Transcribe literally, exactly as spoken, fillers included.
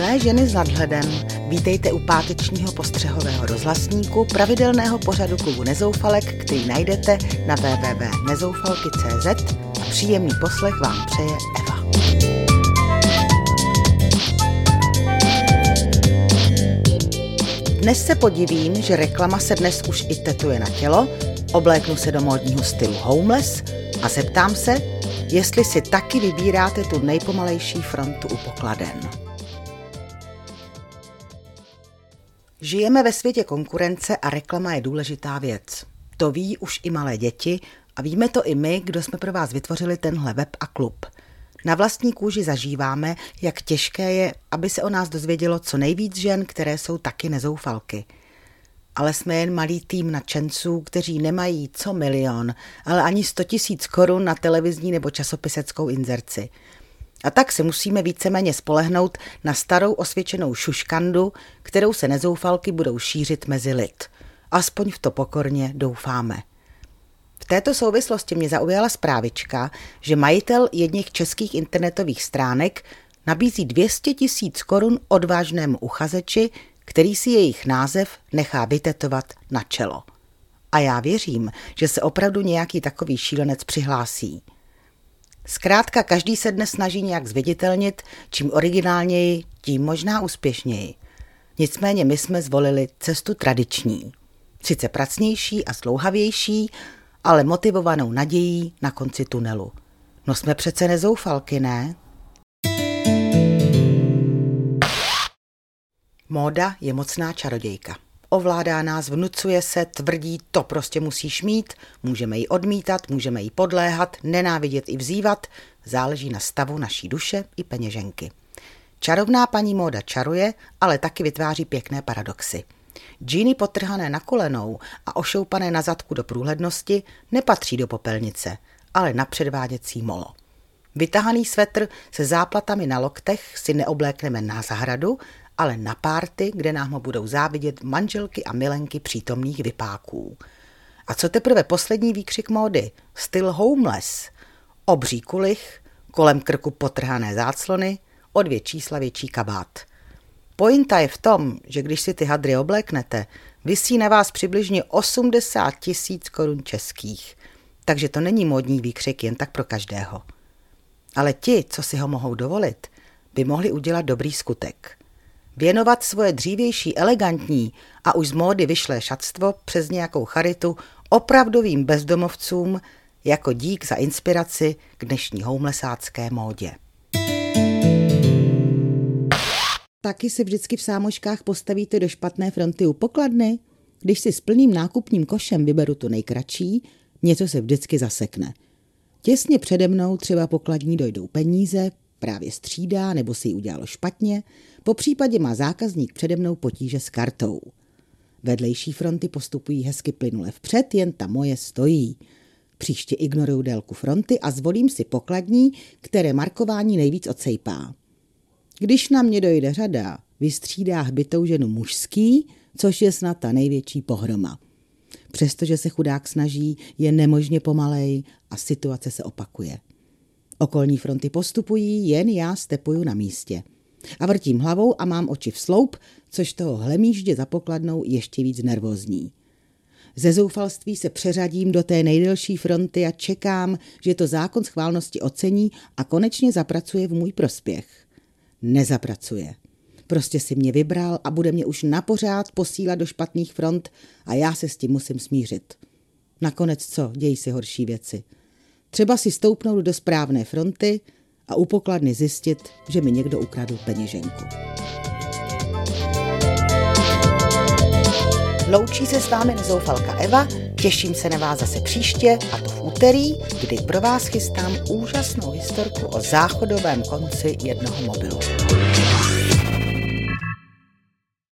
Milé ženy s nadhledem, vítejte u pátečního postřehového rozhlasníku pravidelného pořadu klubu Nezoufalek, který najdete na w w w tečka nezoufalky tečka c z a příjemný poslech vám přeje Eva. Dnes se podivím, že reklama se dnes už i tetuje na tělo, obléknu se do módního stylu homeless a zeptám se, jestli si taky vybíráte tu nejpomalejší frontu u pokladen. Žijeme ve světě konkurence a reklama je důležitá věc. To ví už i malé děti a víme to i my, kdo jsme pro vás vytvořili tenhle web a klub. Na vlastní kůži zažíváme, jak těžké je, aby se o nás dozvědělo co nejvíc žen, které jsou taky nezoufalky. Ale jsme jen malý tým nadšenců, kteří nemají co milion, ale ani sto tisíc korun na televizní nebo časopiseckou inzerci. A tak se musíme víceméně spolehnout na starou osvědčenou šuškandu, kterou se nezoufalky budou šířit mezi lid. Aspoň v to pokorně doufáme. V této souvislosti mě zaujala zprávička, že majitel jedněch českých internetových stránek nabízí dvě stě tisíc korun odvážnému uchazeči, který si jejich název nechá vytetovat na čelo. A já věřím, že se opravdu nějaký takový šílenec přihlásí. Zkrátka každý se dnes snaží nějak zviditelnit, čím originálněji, tím možná úspěšněji. Nicméně my jsme zvolili cestu tradiční. Sice pracnější a zdlouhavější, ale motivovanou nadějí na konci tunelu. No jsme přece nezoufalky, ne? Móda je mocná čarodějka. Ovládá nás, vnucuje se, tvrdí, to prostě musíš mít, můžeme ji odmítat, můžeme ji podléhat, nenávidět i vzývat, záleží na stavu naší duše i peněženky. Čarovná paní móda čaruje, ale taky vytváří pěkné paradoxy. Džíny potrhané na kolenou a ošoupané na zadku do průhlednosti nepatří do popelnice, ale na předváděcí molo. Vytahaný svetr se záplatami na loktech si neoblékneme na zahradu, ale na párty, kde nám ho budou závidět manželky a milenky přítomných vypáků. A co teprve poslední výkřik módy? Styl homeless. Obří kulich, kolem krku potrhané záclony, o dvě čísla větší kabát. Pointa je v tom, že když si ty hadry obléknete, visí na vás přibližně osmdesát tisíc korun českých. Takže to není módní výkřik jen tak pro každého. Ale ti, co si ho mohou dovolit, by mohli udělat dobrý skutek. Věnovat svoje dřívější elegantní a už z módy vyšlé šatstvo přes nějakou charitu opravdovým bezdomovcům jako dík za inspiraci k dnešní homelessácké módě. Taky se vždycky v sámoškách postavíte do špatné fronty u pokladny? Když si s plným nákupním košem vyberu tu nejkratší, něco se vždycky zasekne. Těsně přede mnou třeba pokladní dojdou peníze, právě střídá nebo si ji udělalo špatně, popřípadě má zákazník přede mnou potíže s kartou. Vedlejší fronty postupují hezky plynule vpřed, jen ta moje stojí. Příště ignoruju délku fronty a zvolím si pokladní, které markování nejvíc odsejpá. Když na mě dojde řada, vystřídá hbitou ženu mužský, což je snad ta největší pohroma. Přestože se chudák snaží, je nemožně pomalej a situace se opakuje. Okolní fronty postupují, jen já stepuju na místě. A vrtím hlavou a mám oči v sloup, což toho hlemíždě za pokladnou ještě víc nervózní. Ze zoufalství se přeřadím do té nejdelší fronty a čekám, že to zákon schválnosti ocení a konečně zapracuje v můj prospěch. Nezapracuje. Prostě si mě vybral a bude mě už napořád posílat do špatných front a já se s tím musím smířit. Nakonec co, dějí si horší věci. Třeba si stoupnout do správné fronty a u pokladny zjistit, že mi někdo ukradl peněženku. Loučí se s vámi nezoufalka Eva, těším se na vás zase příště, a to v úterý, kdy pro vás chystám úžasnou historku o záchodovém konci jednoho mobilu.